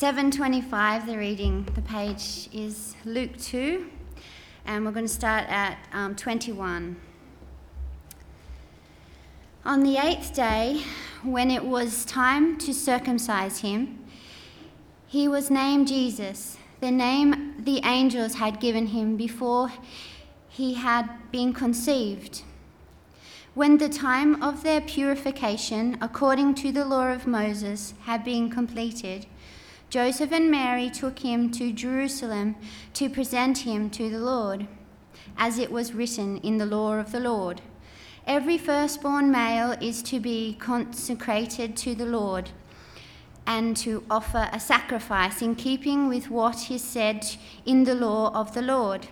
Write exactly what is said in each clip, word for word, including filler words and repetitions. seven twenty-five, the reading, the page is Luke two, and we're going to start at um, twenty-one. On the eighth day, when it was time to circumcise him, he was named Jesus, the name the angels had given him before he had been conceived. When the time of their purification, according to the law of Moses, had been completed, Joseph and Mary took him to Jerusalem to present him to the Lord, as it was written in the law of the Lord. Every firstborn male is to be consecrated to the Lord and to offer a sacrifice in keeping with what is said in the law of the Lord,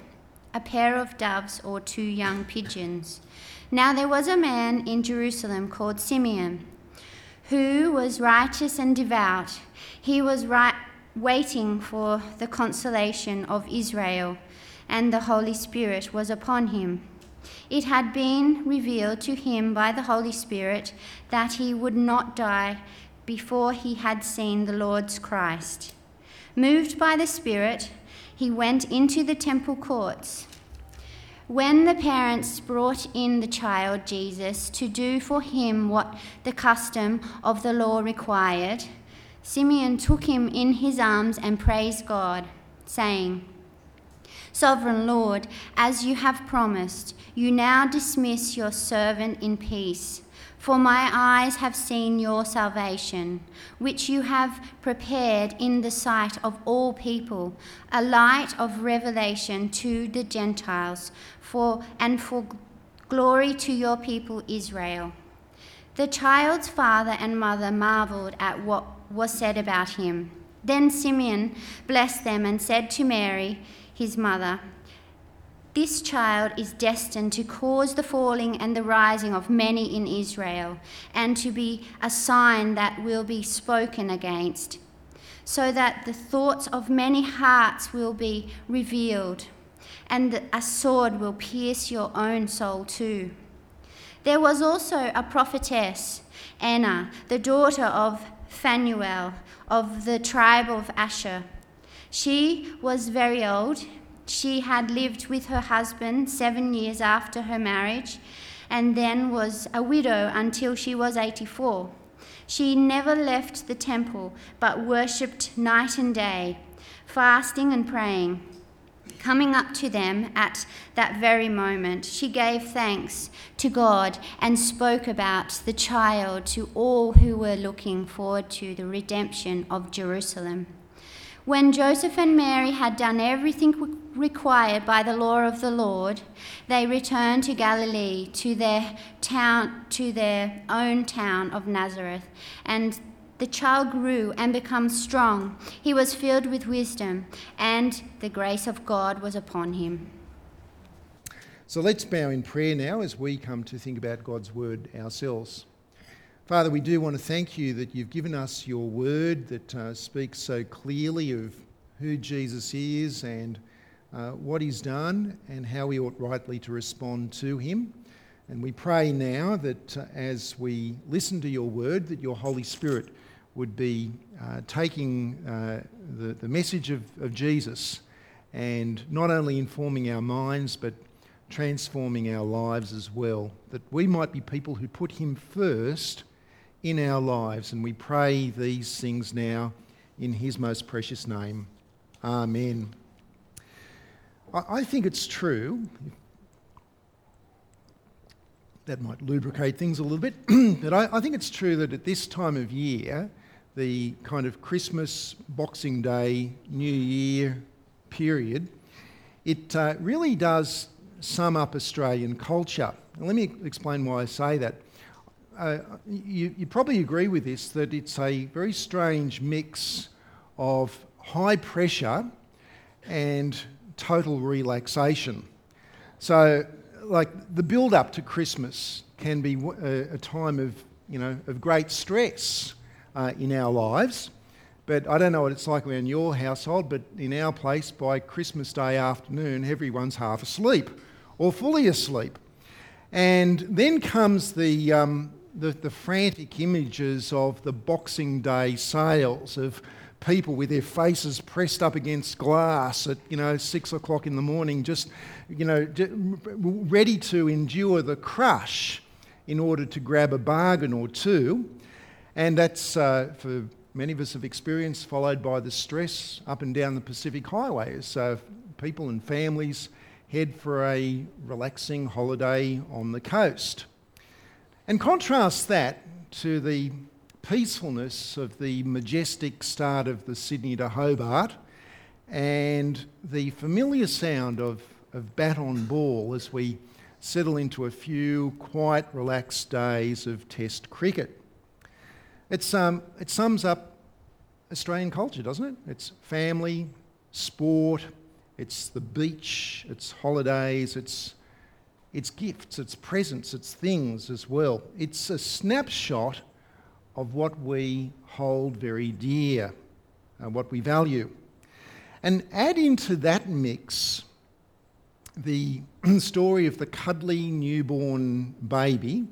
a pair of doves or two young pigeons. Now there was a man in Jerusalem called Simeon, who was righteous and devout. He was right, waiting for the consolation of Israel, and the Holy Spirit was upon him. It had been revealed to him by the Holy Spirit that he would not die before he had seen the Lord's Christ. Moved by the Spirit, he went into the temple courts. When the parents brought in the child Jesus to do for him what the custom of the law required, Simeon took him in his arms and praised God, saying, "Sovereign Lord, as you have promised, you now dismiss your servant in peace. For my eyes have seen your salvation, which you have prepared in the sight of all people, a light of revelation to the Gentiles, for and for glory to your people Israel." The child's father and mother marveled at what was said about him. Then Simeon blessed them and said to Mary, his mother, "This child is destined to cause the falling and the rising of many in Israel, and to be a sign that will be spoken against, so that the thoughts of many hearts will be revealed, and a sword will pierce your own soul too." There was also a prophetess, Anna, the daughter of Phanuel, of the tribe of Asher. She was very old. She had lived with her husband seven years after her marriage, and then was a widow until she was eighty-four. She never left the temple, but worshipped night and day, fasting and praying. Coming up to them at that very moment, she gave thanks to God and spoke about the child to all who were looking forward to the redemption of Jerusalem. When Joseph and Mary had done everything required by the law of the Lord, they returned to Galilee, to their town, to their own town of Nazareth. And the child grew and became strong. He was filled with wisdom, and the grace of God was upon him. So let's bow in prayer now as we come to think about God's word ourselves. Father, we do want to thank you that you've given us your word that uh, speaks so clearly of who Jesus is and uh, what he's done and how we ought rightly to respond to him. And we pray now that uh, as we listen to your word, that your Holy Spirit would be uh, taking uh, the, the message of, of Jesus and not only informing our minds, but transforming our lives as well, that we might be people who put him first in our lives, and we pray these things now in his most precious name. Amen. I think it's true, that might lubricate things a little bit, but I, I think it's true that at this time of year, the kind of Christmas, Boxing Day, New Year period, it uh, really does sum up Australian culture. And let me explain why I say that. Uh, you, you probably agree with this, that it's a very strange mix of high pressure and total relaxation. So, like, the build-up to Christmas can be a, a time of, you know, of great stress uh, in our lives. But I don't know what it's like around your household, but in our place, by Christmas Day afternoon, everyone's half asleep or fully asleep. And then comes the... Um, The, the frantic images of the Boxing Day sales, of people with their faces pressed up against glass at, you know, six o'clock in the morning, just, you know, ready to endure the crush in order to grab a bargain or two. And that's, uh, for many of us have experienced, followed by the stress up and down the Pacific highways. So people and families head for a relaxing holiday on the coast. And contrast that to the peacefulness of the majestic start of the Sydney to Hobart and the familiar sound of, of bat on ball as we settle into a few quiet, relaxed days of Test cricket. It's, um, it sums up Australian culture, doesn't it? It's family, sport, it's the beach, it's holidays, it's it's gifts, it's presents, it's things as well. It's a snapshot of what we hold very dear, uh, what we value. And add into that mix the story of the cuddly newborn baby,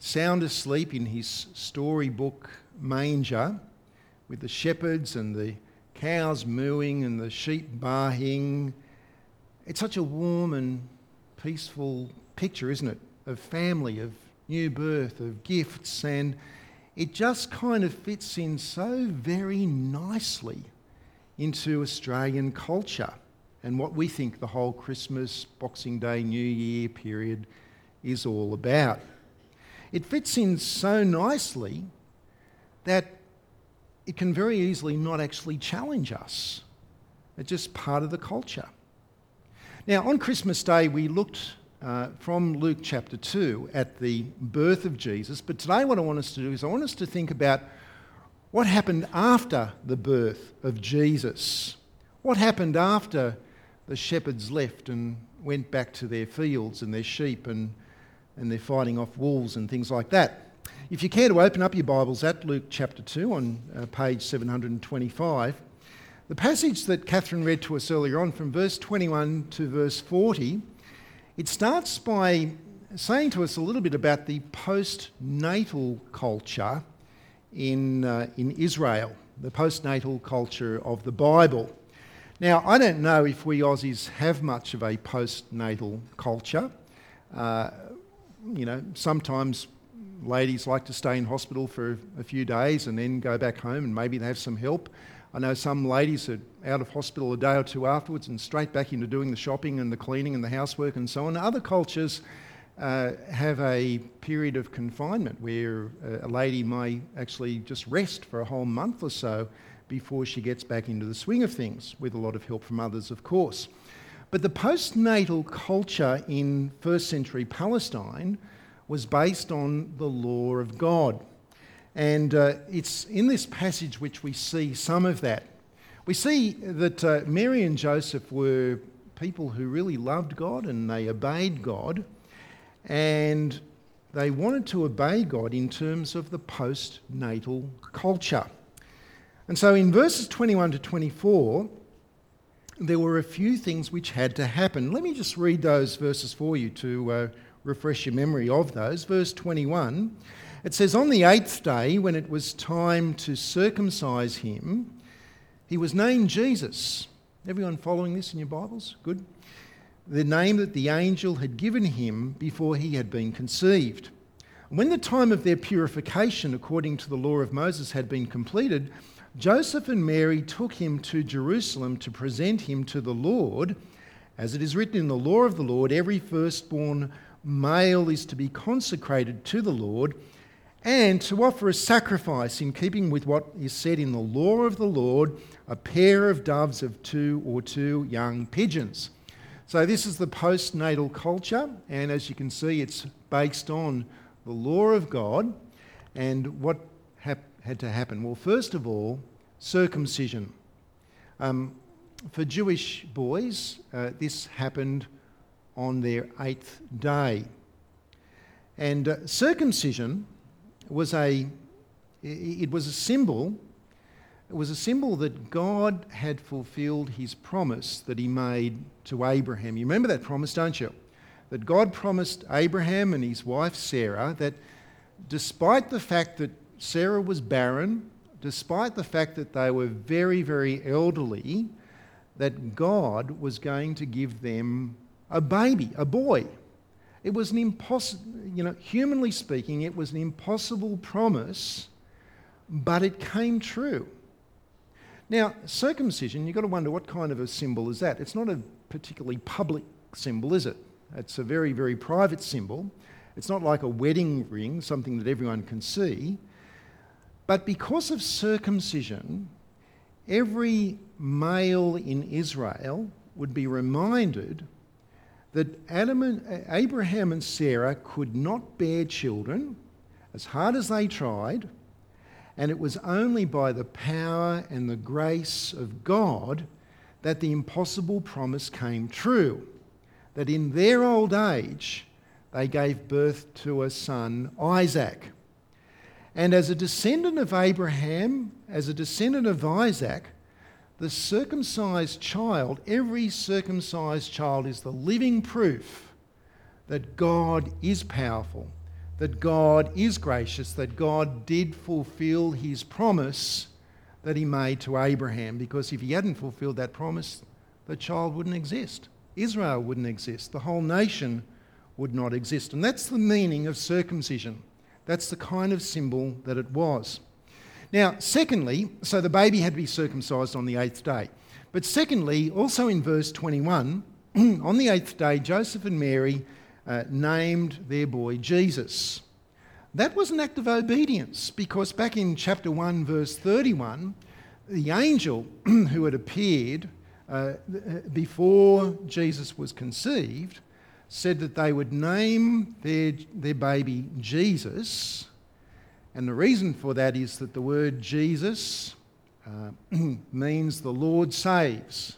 sound asleep in his storybook manger, with the shepherds and the cows mooing and the sheep baaing. It's such a warm and peaceful picture, isn't it, of family, of new birth, of gifts, and it just kind of fits in so very nicely into Australian culture and what we think the whole Christmas, Boxing Day, New Year period is all about. It fits in so nicely that it can very easily not actually challenge us. It's just part of the culture. Now, on Christmas Day, we looked Uh, from Luke chapter two at the birth of Jesus. But today what I want us to do is I want us to think about what happened after the birth of Jesus. What happened after the shepherds left and went back to their fields and their sheep and, and they're fighting off wolves and things like that. If you care to open up your Bibles at Luke chapter two on uh, page seven twenty-five, the passage that Catherine read to us earlier on from verse twenty-one to verse forty, it starts by saying to us a little bit about the postnatal culture in uh, in Israel, the postnatal culture of the Bible. Now, I don't know if we Aussies have much of a postnatal culture. Uh, you know, sometimes ladies like to stay in hospital for a few days and then go back home and maybe they have some help. I know some ladies are out of hospital a day or two afterwards and straight back into doing the shopping and the cleaning and the housework and so on. Other cultures uh, have a period of confinement where a lady may actually just rest for a whole month or so before she gets back into the swing of things, with a lot of help from others, of course. But the postnatal culture in first century Palestine was based on the law of God. And uh, it's in this passage which we see some of that. We see that uh, Mary and Joseph were people who really loved God and they obeyed God. And they wanted to obey God in terms of the postnatal culture. And so in verses twenty-one to twenty-four, there were a few things which had to happen. Let me just read those verses for you to uh, refresh your memory of those. Verse twenty-one... it says, "On the eighth day, when it was time to circumcise him, he was named Jesus." Everyone following this in your Bibles? Good. "The name that the angel had given him before he had been conceived. When the time of their purification, according to the law of Moses, had been completed, Joseph and Mary took him to Jerusalem to present him to the Lord. As it is written in the law of the Lord, every firstborn male is to be consecrated to the Lord, and to offer a sacrifice in keeping with what is said in the law of the Lord, a pair of doves of two or two young pigeons." So this is the postnatal culture, and as you can see, it's based on the law of God. And what hap- had to happen? Well, first of all, circumcision. Um, for Jewish boys, uh, this happened on their eighth day. And uh, circumcision... was a it was a symbol it was a symbol that God had fulfilled his promise that he made to Abraham. You remember that promise, don't you? That God promised Abraham and his wife Sarah that despite the fact that Sarah was barren, despite the fact that they were very, very elderly, that God was going to give them a baby, a boy. It was an impossible, you know, humanly speaking, it was an impossible promise, but it came true. Now, circumcision, you've got to wonder what kind of a symbol is that. It's not a particularly public symbol, is it? It's a very, very private symbol. It's not like a wedding ring, something that everyone can see. But because of circumcision, every male in Israel would be reminded that Adam and, Abraham and Sarah could not bear children, as hard as they tried, and it was only by the power and the grace of God that the impossible promise came true, that in their old age they gave birth to a son, Isaac. And as a descendant of Abraham, as a descendant of Isaac, the circumcised child, every circumcised child is the living proof that God is powerful, that God is gracious, that God did fulfill his promise that he made to Abraham, because if he hadn't fulfilled that promise, the child wouldn't exist. Israel wouldn't exist. The whole nation would not exist. And that's the meaning of circumcision. That's the kind of symbol that it was. Now, secondly, so the baby had to be circumcised on the eighth day. But secondly, also in verse twenty-one, on the eighth day, Joseph and Mary uh, named their boy Jesus. That was an act of obedience, because back in chapter one, verse thirty-one, the angel who had appeared uh, before Jesus was conceived said that they would name their, their baby Jesus. And the reason for that is that the word Jesus uh, means the Lord saves.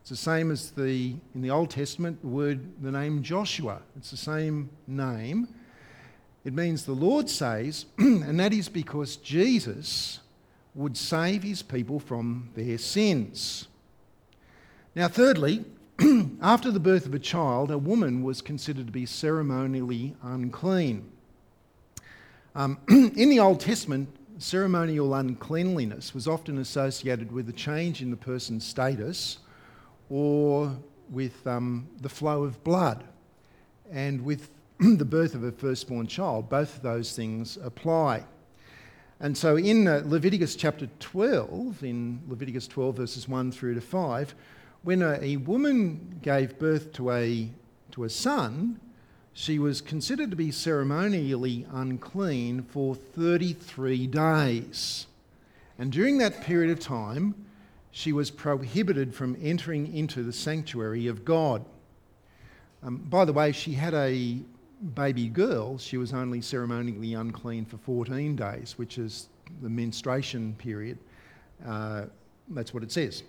It's the same as the in the Old Testament the word, the name Joshua. It's the same name. It means the Lord saves, and that is because Jesus would save his people from their sins. Now, thirdly, after the birth of a child, a woman was considered to be ceremonially unclean. Um, in the Old Testament, ceremonial uncleanliness was often associated with a change in the person's status or with um, the flow of blood. And with the birth of a firstborn child, both of those things apply. And so in uh, Leviticus chapter twelve, in Leviticus twelve verses one through to five, when a woman gave birth to a to a son, she was considered to be ceremonially unclean for thirty-three days. And during that period of time, she was prohibited from entering into the sanctuary of God. Um, by the way, she had a baby girl. She was only ceremonially unclean for fourteen days, which is the menstruation period. Uh, that's what it says.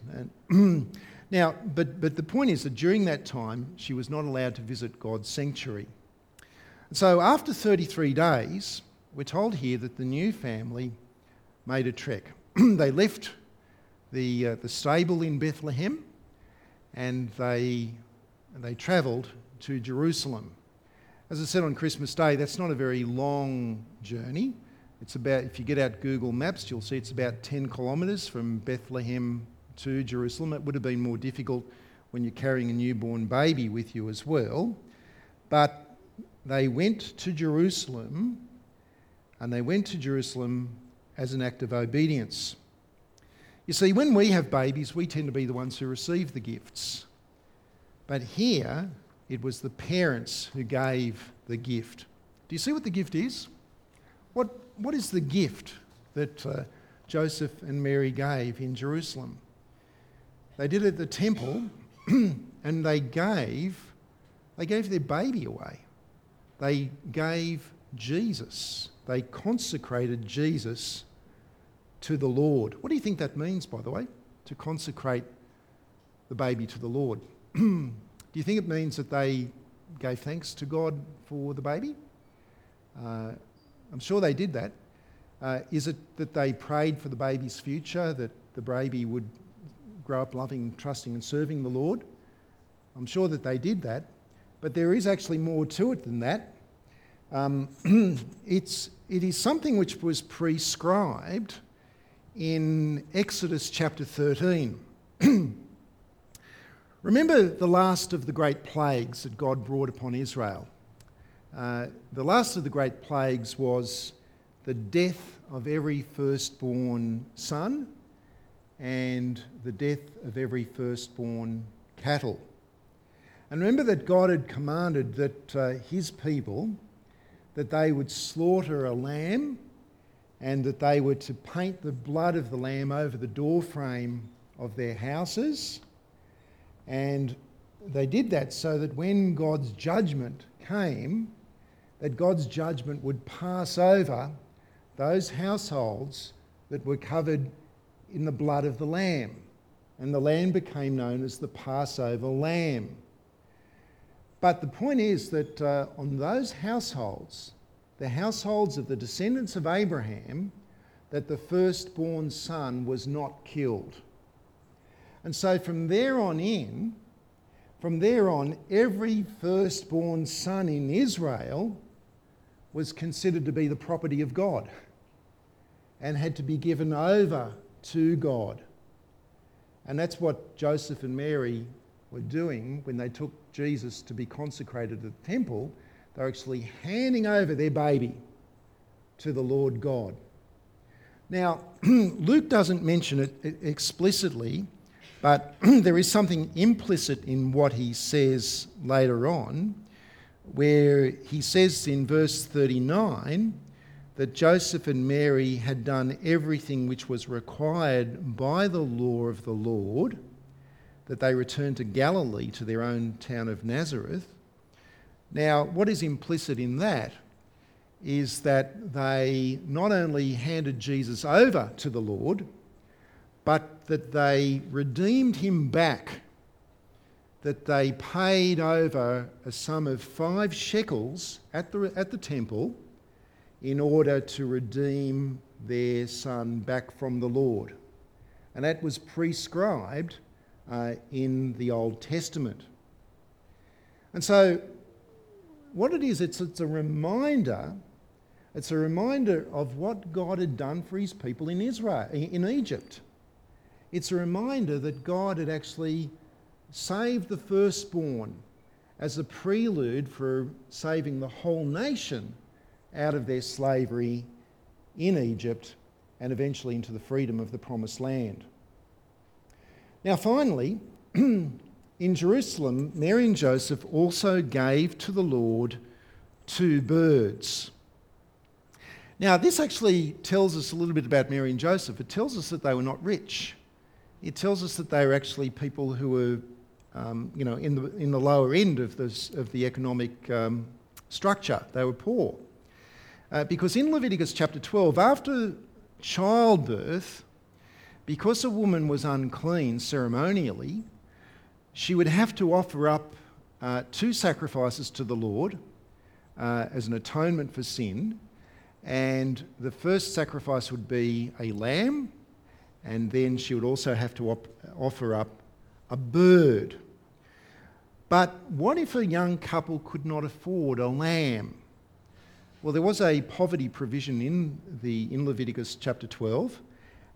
And Now, but, but the point is that during that time, she was not allowed to visit God's sanctuary. So after thirty-three days, we're told here that the new family made a trek. They left the uh, the stable in Bethlehem, and they they travelled to Jerusalem. As I said on Christmas Day, that's not a very long journey. It's about, if you get out Google Maps, you'll see it's about ten kilometres from Bethlehem to Jerusalem. It would have been more difficult when you're carrying a newborn baby with you as well. But they went to Jerusalem, and they went to Jerusalem as an act of obedience. You see, when we have babies, we tend to be the ones who receive the gifts. But here, it was the parents who gave the gift. Do you see what the gift is? What What is the gift that uh, Joseph and Mary gave in Jerusalem? They did it at the temple, and they gave, they gave their baby away. They gave Jesus. They consecrated Jesus to the Lord. What do you think that means, by the way, to consecrate the baby to the Lord? Do you think it means that they gave thanks to God for the baby? Uh, I'm sure they did that. Uh, is it that they prayed for the baby's future, that the baby would grow up loving, trusting and serving the Lord? I'm sure that they did that, but there is actually more to it than that. Um, it's, it is something which was prescribed in Exodus chapter thirteen. Remember the last of the great plagues that God brought upon Israel. Uh, the last of the great plagues was the death of every firstborn son and the death of every firstborn cattle. And remember that God had commanded that uh, his people, that they would slaughter a lamb and that they were to paint the blood of the lamb over the doorframe of their houses. And they did that so that when God's judgment came, that God's judgment would pass over those households that were covered in the blood of the lamb. And the lamb became known as the Passover lamb. But the point is that uh, on those households, the households of the descendants of Abraham, that the firstborn son was not killed. And so from there on in, from there on, every firstborn son in Israel was considered to be the property of God and had to be given over to God. And that's what Joseph and Mary were doing when they took Jesus to be consecrated at the temple. They're actually handing over their baby to the Lord God. Now, Luke doesn't mention it explicitly, but there is something implicit in what he says later on, where he says in verse thirty-nine that Joseph and Mary had done everything which was required by the law of the Lord, that they returned to Galilee, to their own town of Nazareth. Now, what is implicit in that is that they not only handed Jesus over to the Lord, but that they redeemed him back, that they paid over a sum of five shekels at the, at the temple in order to redeem their son back from the Lord. And that was prescribed uh, in the Old Testament. And so what it is, it's, it's a reminder, it's a reminder of what God had done for his people in Israel, in Egypt. It's a reminder that God had actually saved the firstborn as a prelude for saving the whole nation out of their slavery in Egypt and eventually into the freedom of the Promised Land. Now, finally, in Jerusalem, Mary and Joseph also gave to the Lord two birds. Now, this actually tells us a little bit about Mary and Joseph. It tells us that they were not rich. It tells us that they were actually people who were, um, you know, in the in the lower end of this of the economic um, structure. They were poor, uh, because in Leviticus chapter twelve, after childbirth, because a woman was unclean ceremonially, she would have to offer up uh, two sacrifices to the Lord uh, as an atonement for sin, and the first sacrifice would be a lamb. And then she would also have to op- offer up a bird. But what if a young couple could not afford a lamb? Well, there was a poverty provision in the in Leviticus chapter twelve,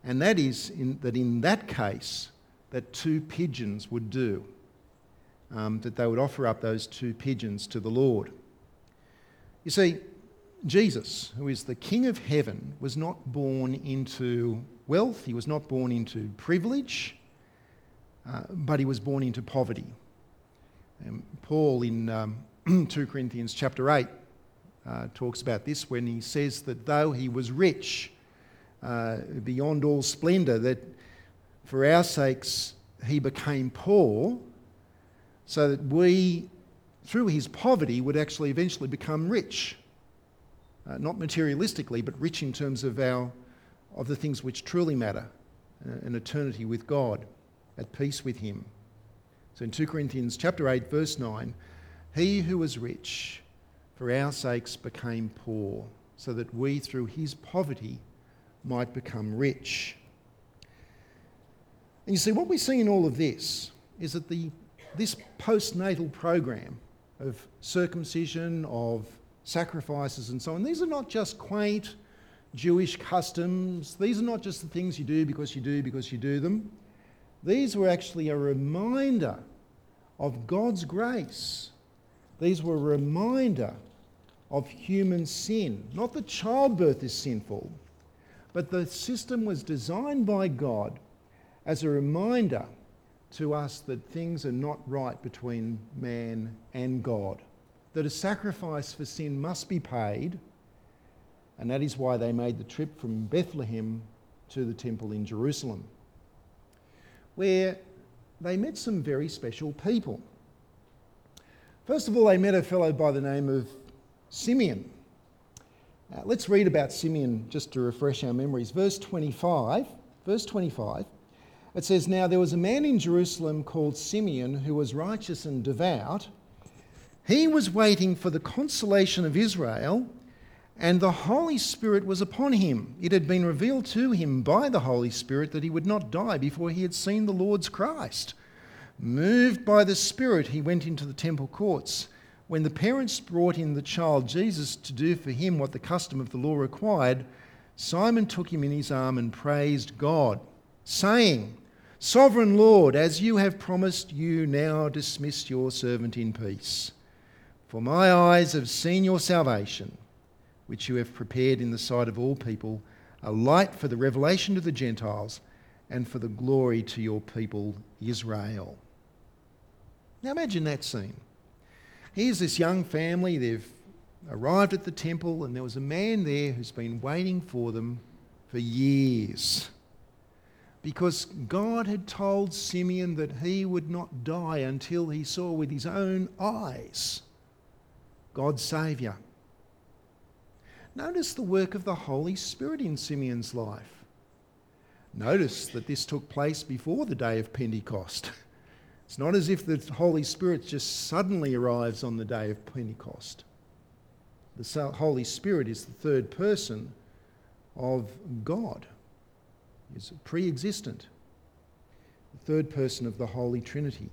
and that is in, that in that case, that two pigeons would do, um, that they would offer up those two pigeons to the Lord. You see, Jesus, who is the King of Heaven, was not born into wealth, he was not born into privilege, uh, but he was born into poverty. And Paul in um, two Corinthians chapter eight uh, talks about this when he says that though he was rich uh, beyond all splendour, that for our sakes he became poor, so that we, through his poverty, would actually eventually become rich. Uh, not materialistically, but rich in terms of our of the things which truly matter, uh, an eternity with God, at peace with him. So in two Corinthians chapter eight, verse nine, he who was rich for our sakes became poor, so that we through his poverty might become rich. And you see, what we see in all of this is that the this postnatal program of circumcision, of sacrifices and so on, these are not just quaint Jewish customs. These are not just the things you do because you do because you do them. These were actually a reminder of God's grace. These were a reminder of human sin. Not that childbirth is sinful, but the system was designed by God as a reminder to us that things are not right between man and God, that a sacrifice for sin must be paid, and that is why they made the trip from Bethlehem to the temple in Jerusalem, where they met some very special people. First of all, they met a fellow by the name of Simeon. Uh, let's read about Simeon just to refresh our memories. Verse twenty-five, verse twenty-five, it says, "Now there was a man in Jerusalem called Simeon who was righteous and devout. He was waiting for the consolation of Israel, and the Holy Spirit was upon him. It had been revealed to him by the Holy Spirit that he would not die before he had seen the Lord's Christ. Moved by the Spirit, he went into the temple courts. When the parents brought in the child Jesus to do for him what the custom of the law required, Simon took him in his arm and praised God, saying, 'Sovereign Lord, as you have promised, you now dismiss your servant in peace. For my eyes have seen your salvation, which you have prepared in the sight of all people, a light for the revelation to the Gentiles and for the glory to your people Israel.'" Now imagine that scene. Here's this young family, they've arrived at the temple, and there was a man there who's been waiting for them for years, because God had told Simeon that he would not die until he saw with his own eyes God's Saviour. Notice the work of the Holy Spirit in Simeon's life. Notice that this took place before the day of Pentecost. It's not as if the Holy Spirit just suddenly arrives on the day of Pentecost. The Holy Spirit is the third person of God. It's pre-existent. The third person of the Holy Trinity.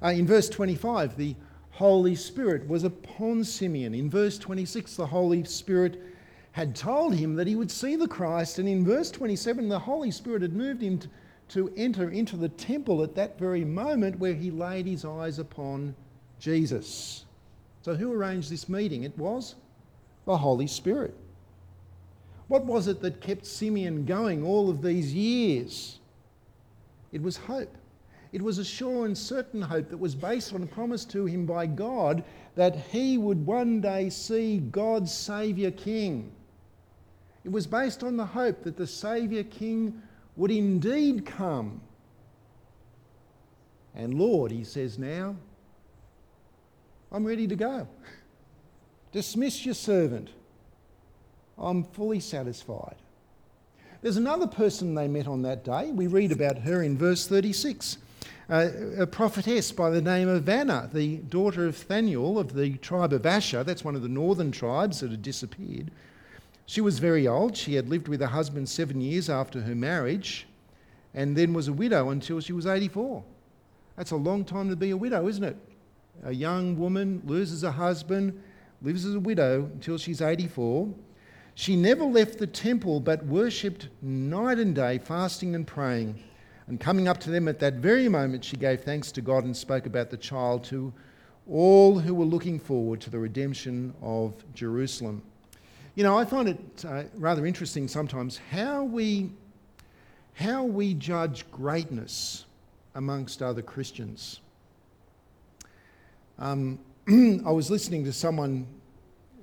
Uh, in verse twenty-five, the Holy Spirit was upon Simeon. In verse twenty-six, the Holy Spirit had told him that he would see the Christ, and in verse twenty-seven, the Holy Spirit had moved him t- to enter into the temple at that very moment where he laid his eyes upon Jesus. So who arranged this meeting? It was the Holy Spirit. What was it that kept Simeon going all of these years? It was hope. It was a sure and certain hope that was based on a promise to him by God that he would one day see God's Saviour King. It was based on the hope that the Saviour King would indeed come. And Lord, he says now, I'm ready to go. Dismiss your servant. I'm fully satisfied. There's another person they met on that day. We read about her in verse thirty-six. Uh, a prophetess by the name of Anna, the daughter of Phanuel of the tribe of Asher. That's one of the northern tribes that had disappeared. She was very old. She had lived with her husband seven years after her marriage and then was a widow until she was eighty-four. That's a long time to be a widow, isn't it? A young woman loses a husband, lives as a widow until she's eighty-four. She never left the temple but worshipped night and day, fasting and praying. And coming up to them at that very moment, she gave thanks to God and spoke about the child to all who were looking forward to the redemption of Jerusalem. You know, I find it uh, rather interesting sometimes how we, how we judge greatness amongst other Christians. Um, I was listening to someone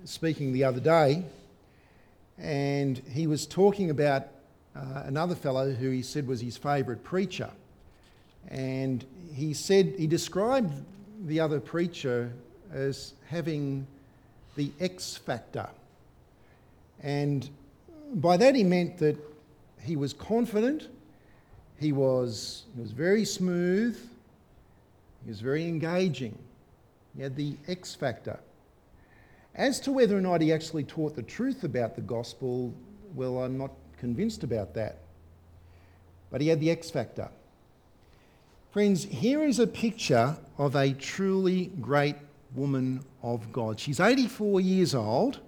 speaking the other day, and he was talking about Uh, another fellow who he said was his favourite preacher. And he said, he described the other preacher as having the X factor. And by that he meant that he was confident, he was, he was very smooth, he was very engaging. He had the X factor. As to whether or not he actually taught the truth about the gospel, well, I'm not convinced about that. But he had the X factor. Friends, here is a picture of a truly great woman of God. She's eighty-four years old.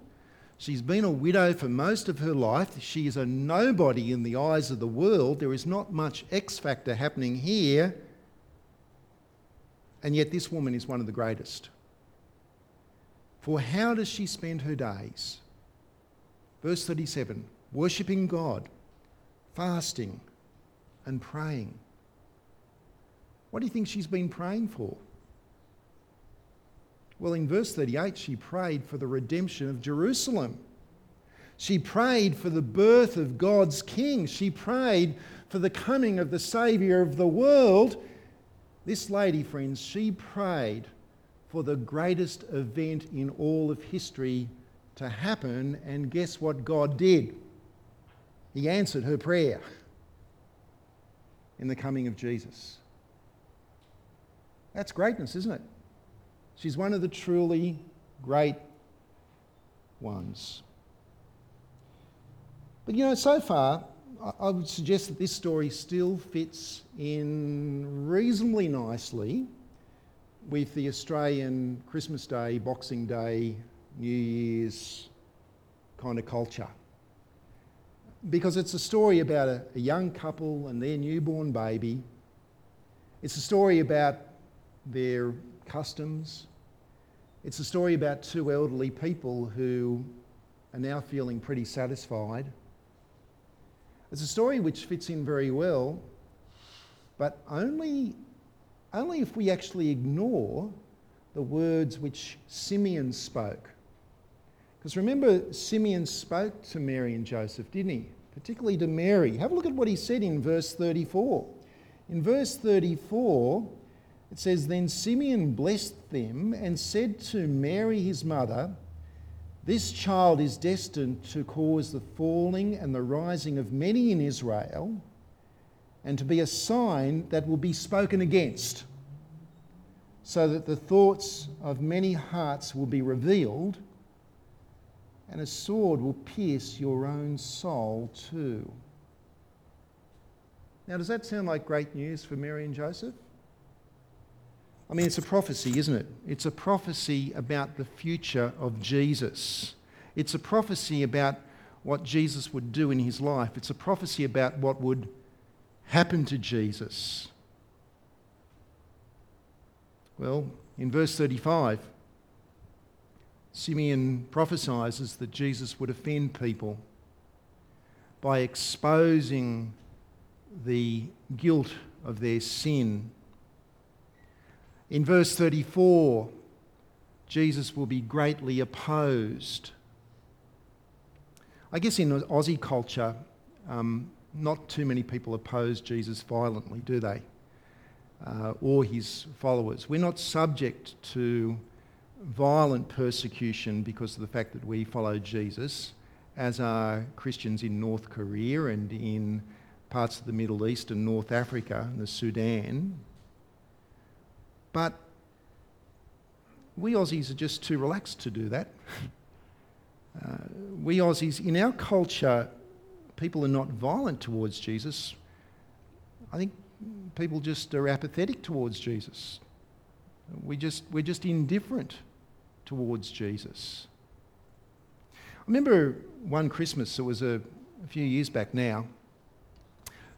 She's been a widow for most of her life. She is a nobody in the eyes of the world. There is not much X factor happening here. And yet this woman is one of the greatest. For how does she spend her days? Verse thirty-seven, worshipping God, fasting and praying. What do you think she's been praying for? Well, in verse thirty-eight, she prayed for the redemption of Jerusalem. She prayed for the birth of God's King. She prayed for the coming of the Saviour of the world. This lady, friends, she prayed for the greatest event in all of history to happen, and guess what God did? He answered her prayer in the coming of Jesus. That's greatness, isn't it? She's one of the truly great ones. But you know, so far, I would suggest that this story still fits in reasonably nicely with the Australian Christmas Day, Boxing Day, New Year's kind of culture. Because it's a story about a, a young couple and their newborn baby. It's a story about their customs. It's a story about two elderly people who are now feeling pretty satisfied. It's a story which fits in very well, but only, only if we actually ignore the words which Simeon spoke. Because remember, Simeon spoke to Mary and Joseph, didn't he? Particularly to Mary. Have a look at what he said in verse thirty-four. In verse thirty-four, it says, "Then Simeon blessed them and said to Mary his mother, 'This child is destined to cause the falling and the rising of many in Israel, and to be a sign that will be spoken against, so that the thoughts of many hearts will be revealed, and a sword will pierce your own soul too.'" Now, does that sound like great news for Mary and Joseph? I mean, it's a prophecy, isn't it? It's a prophecy about the future of Jesus. It's a prophecy about what Jesus would do in his life. It's a prophecy about what would happen to Jesus. Well, in verse thirty-five, Simeon prophesies that Jesus would offend people by exposing the guilt of their sin. In verse thirty-four, Jesus will be greatly opposed. I guess in Aussie culture, um, not too many people oppose Jesus violently, do they? Uh, or his followers. We're not subject to violent persecution because of the fact that we follow Jesus, as are Christians in North Korea and in parts of the Middle East and North Africa and the Sudan. But we Aussies are just too relaxed to do that. uh, we Aussies, in our culture, people are not violent towards Jesus. I think people just are apathetic towards Jesus. We just, we're just indifferent towards Jesus. I remember one Christmas, it was a, a few years back now,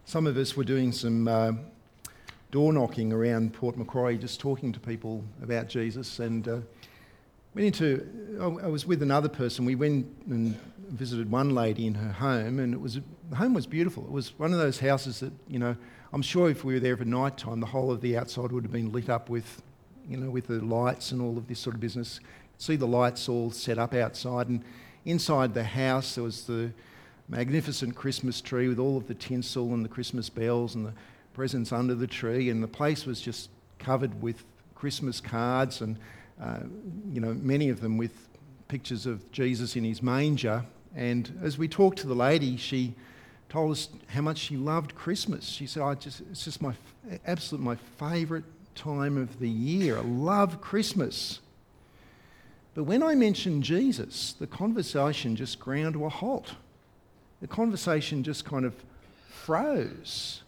some of us were doing some... Uh, door knocking around Port Macquarie, just talking to people about Jesus, and uh, went into, I was with another person, we went and visited one lady in her home, and it was, the home was beautiful. It was one of those houses that, you know, I'm sure if we were there at night time, the whole of the outside would have been lit up with, you know, with the lights and all of this sort of business. See the lights all set up outside, and inside the house there was the magnificent Christmas tree with all of the tinsel and the Christmas bells and the presents under the tree, and the place was just covered with Christmas cards and, uh, you know, many of them with pictures of Jesus in his manger. And as we talked to the lady, she told us how much she loved Christmas. She said, "I just, it's just my absolute my favourite time of the year. I love Christmas." But when I mentioned Jesus, the conversation just ground to a halt. The conversation just kind of froze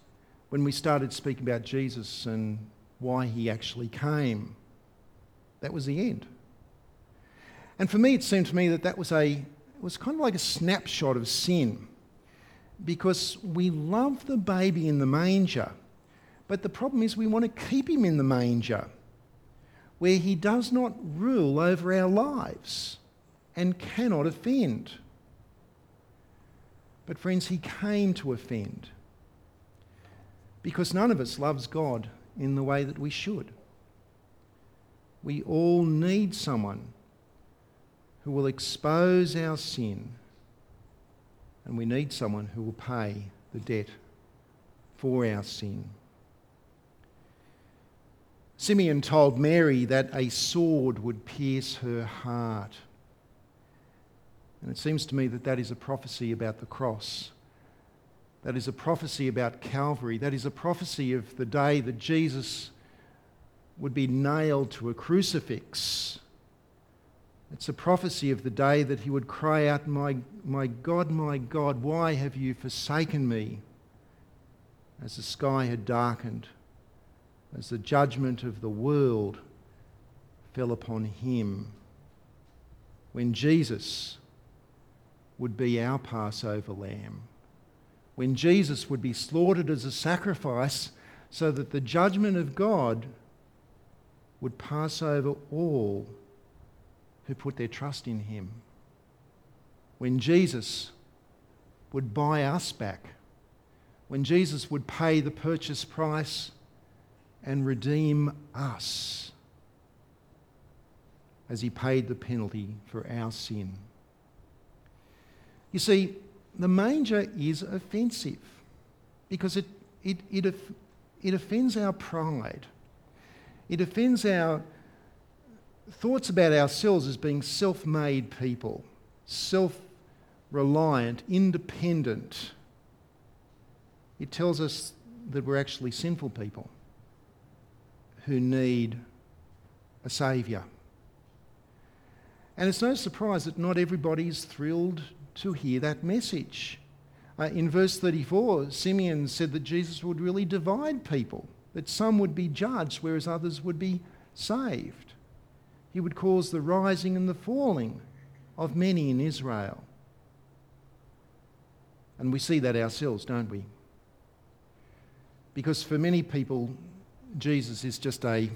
when we started speaking about Jesus and why he actually came. That was the end. And for me, it seemed to me that that was a was kind of like a snapshot of sin, because we love the baby in the manger, but the problem is we want to keep him in the manger where he does not rule over our lives and cannot offend. But friends, he came to offend, because none of us loves God in the way that we should. We all need someone who will expose our sin, and we need someone who will pay the debt for our sin. Simeon told Mary that a sword would pierce her heart. And it seems to me that that is a prophecy about the cross. That is a prophecy about Calvary. That is a prophecy of the day that Jesus would be nailed to a crucifix. It's a prophecy of the day that he would cry out, "My, my God, my God, why have you forsaken me?" As the sky had darkened, as the judgment of the world fell upon him, when Jesus would be our Passover lamb, when Jesus would be slaughtered as a sacrifice so that the judgment of God would pass over all who put their trust in him, when Jesus would buy us back, when Jesus would pay the purchase price and redeem us as he paid the penalty for our sin. You see, the manger is offensive because it it it, it offends our pride. It offends our thoughts about ourselves as being self-made people, self-reliant, independent. It tells us that we're actually sinful people who need a saviour. And it's no surprise that not everybody's thrilled to hear that message. Uh, in verse thirty-four, Simeon said that Jesus would really divide people, that some would be judged, whereas others would be saved. He would cause the rising and the falling of many in Israel. And we see that ourselves, don't we? Because for many people, Jesus is just a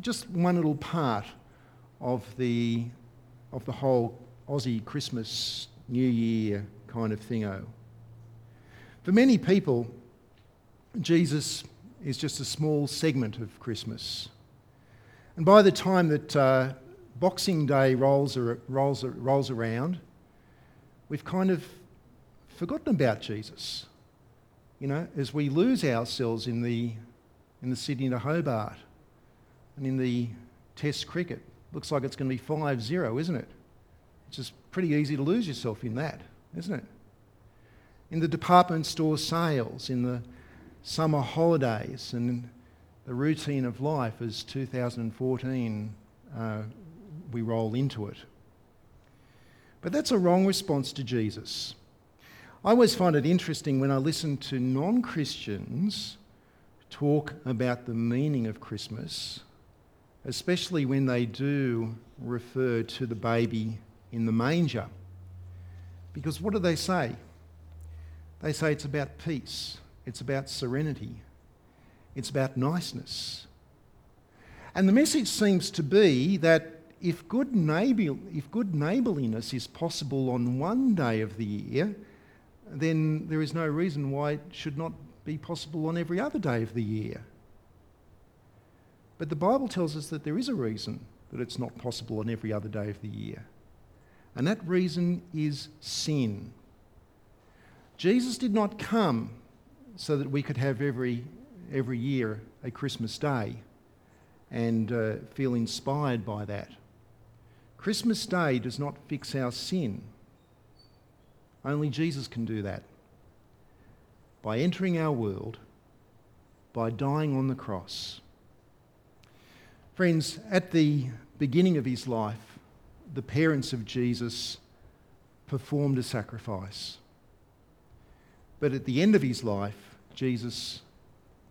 just one little part of the of the whole Aussie Christmas New Year kind of thingo. For many people, Jesus is just a small segment of Christmas, and by the time that uh, Boxing Day rolls ar- rolls ar- rolls around, we've kind of forgotten about Jesus. You know, as we lose ourselves in the in the Sydney to Hobart, and in the Test cricket. Looks like it's going to be five zero, isn't it? Which is pretty easy to lose yourself in that, isn't it? In the department store sales, in the summer holidays, and the routine of life as two thousand fourteen uh, we roll into it. But that's a wrong response to Jesus. I always find it interesting when I listen to non-Christians talk about the meaning of Christmas, especially when they do refer to the baby in the manger. Because what do they say? They say it's about peace, it's about serenity, it's about niceness. And the message seems to be that if good neighbour, if good neighbourliness is possible on one day of the year, then there is no reason why it should not be possible on every other day of the year. But the Bible tells us that there is a reason that it's not possible on every other day of the year, and that reason is sin. Jesus did not come so that we could have every every year a Christmas day and uh, feel inspired by that. Christmas Day does not fix our sin. Only Jesus can do that, by entering our world, by dying on the cross. Friends, at the beginning of his life, the parents of Jesus performed a sacrifice. But at the end of his life, Jesus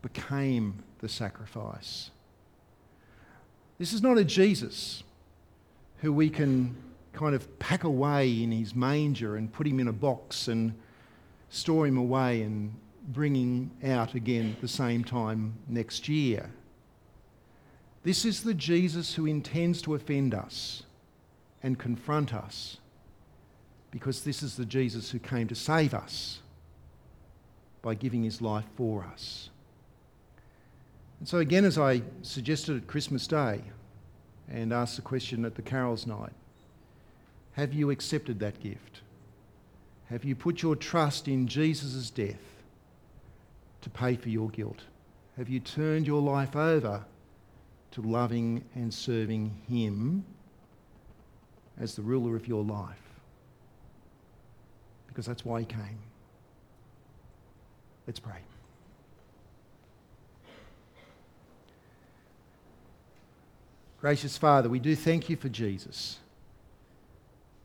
became the sacrifice. This is not a Jesus who we can kind of pack away in his manger and put him in a box and store him away and bring him out again at the same time next year. This is the Jesus who intends to offend us and confront us, because this is the Jesus who came to save us by giving his life for us. And so again, as I suggested at Christmas Day and asked the question at the Carols night, have you accepted that gift? Have you put your trust in Jesus' death to pay for your guilt? Have you turned your life over to loving and serving him as the ruler of your life? Because that's why he came. Let's pray. Gracious Father, we do thank you for Jesus.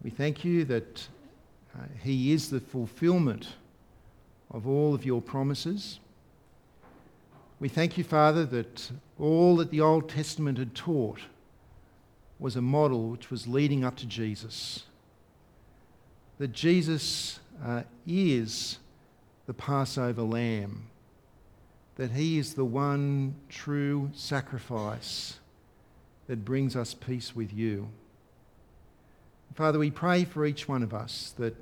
We thank you that uh, he is the fulfilment of all of your promises. We thank you, Father, that all that the Old Testament had taught was a model which was leading up to Jesus. That Jesus uh, is the Passover lamb. That he is the one true sacrifice that brings us peace with you. Father, we pray for each one of us that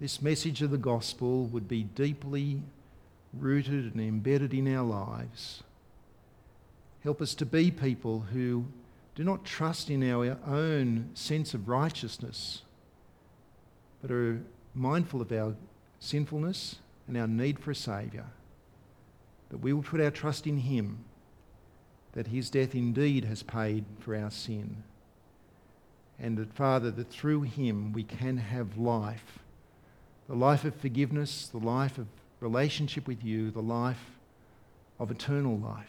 this message of the gospel would be deeply rooted and embedded in our lives. Help us to be people who do not trust in our own sense of righteousness, but are mindful of our sinfulness and our need for a Saviour, that we will put our trust in him, that his death indeed has paid for our sin, and that, Father, that through him we can have life, the life of forgiveness, the life of relationship with you, the life of eternal life.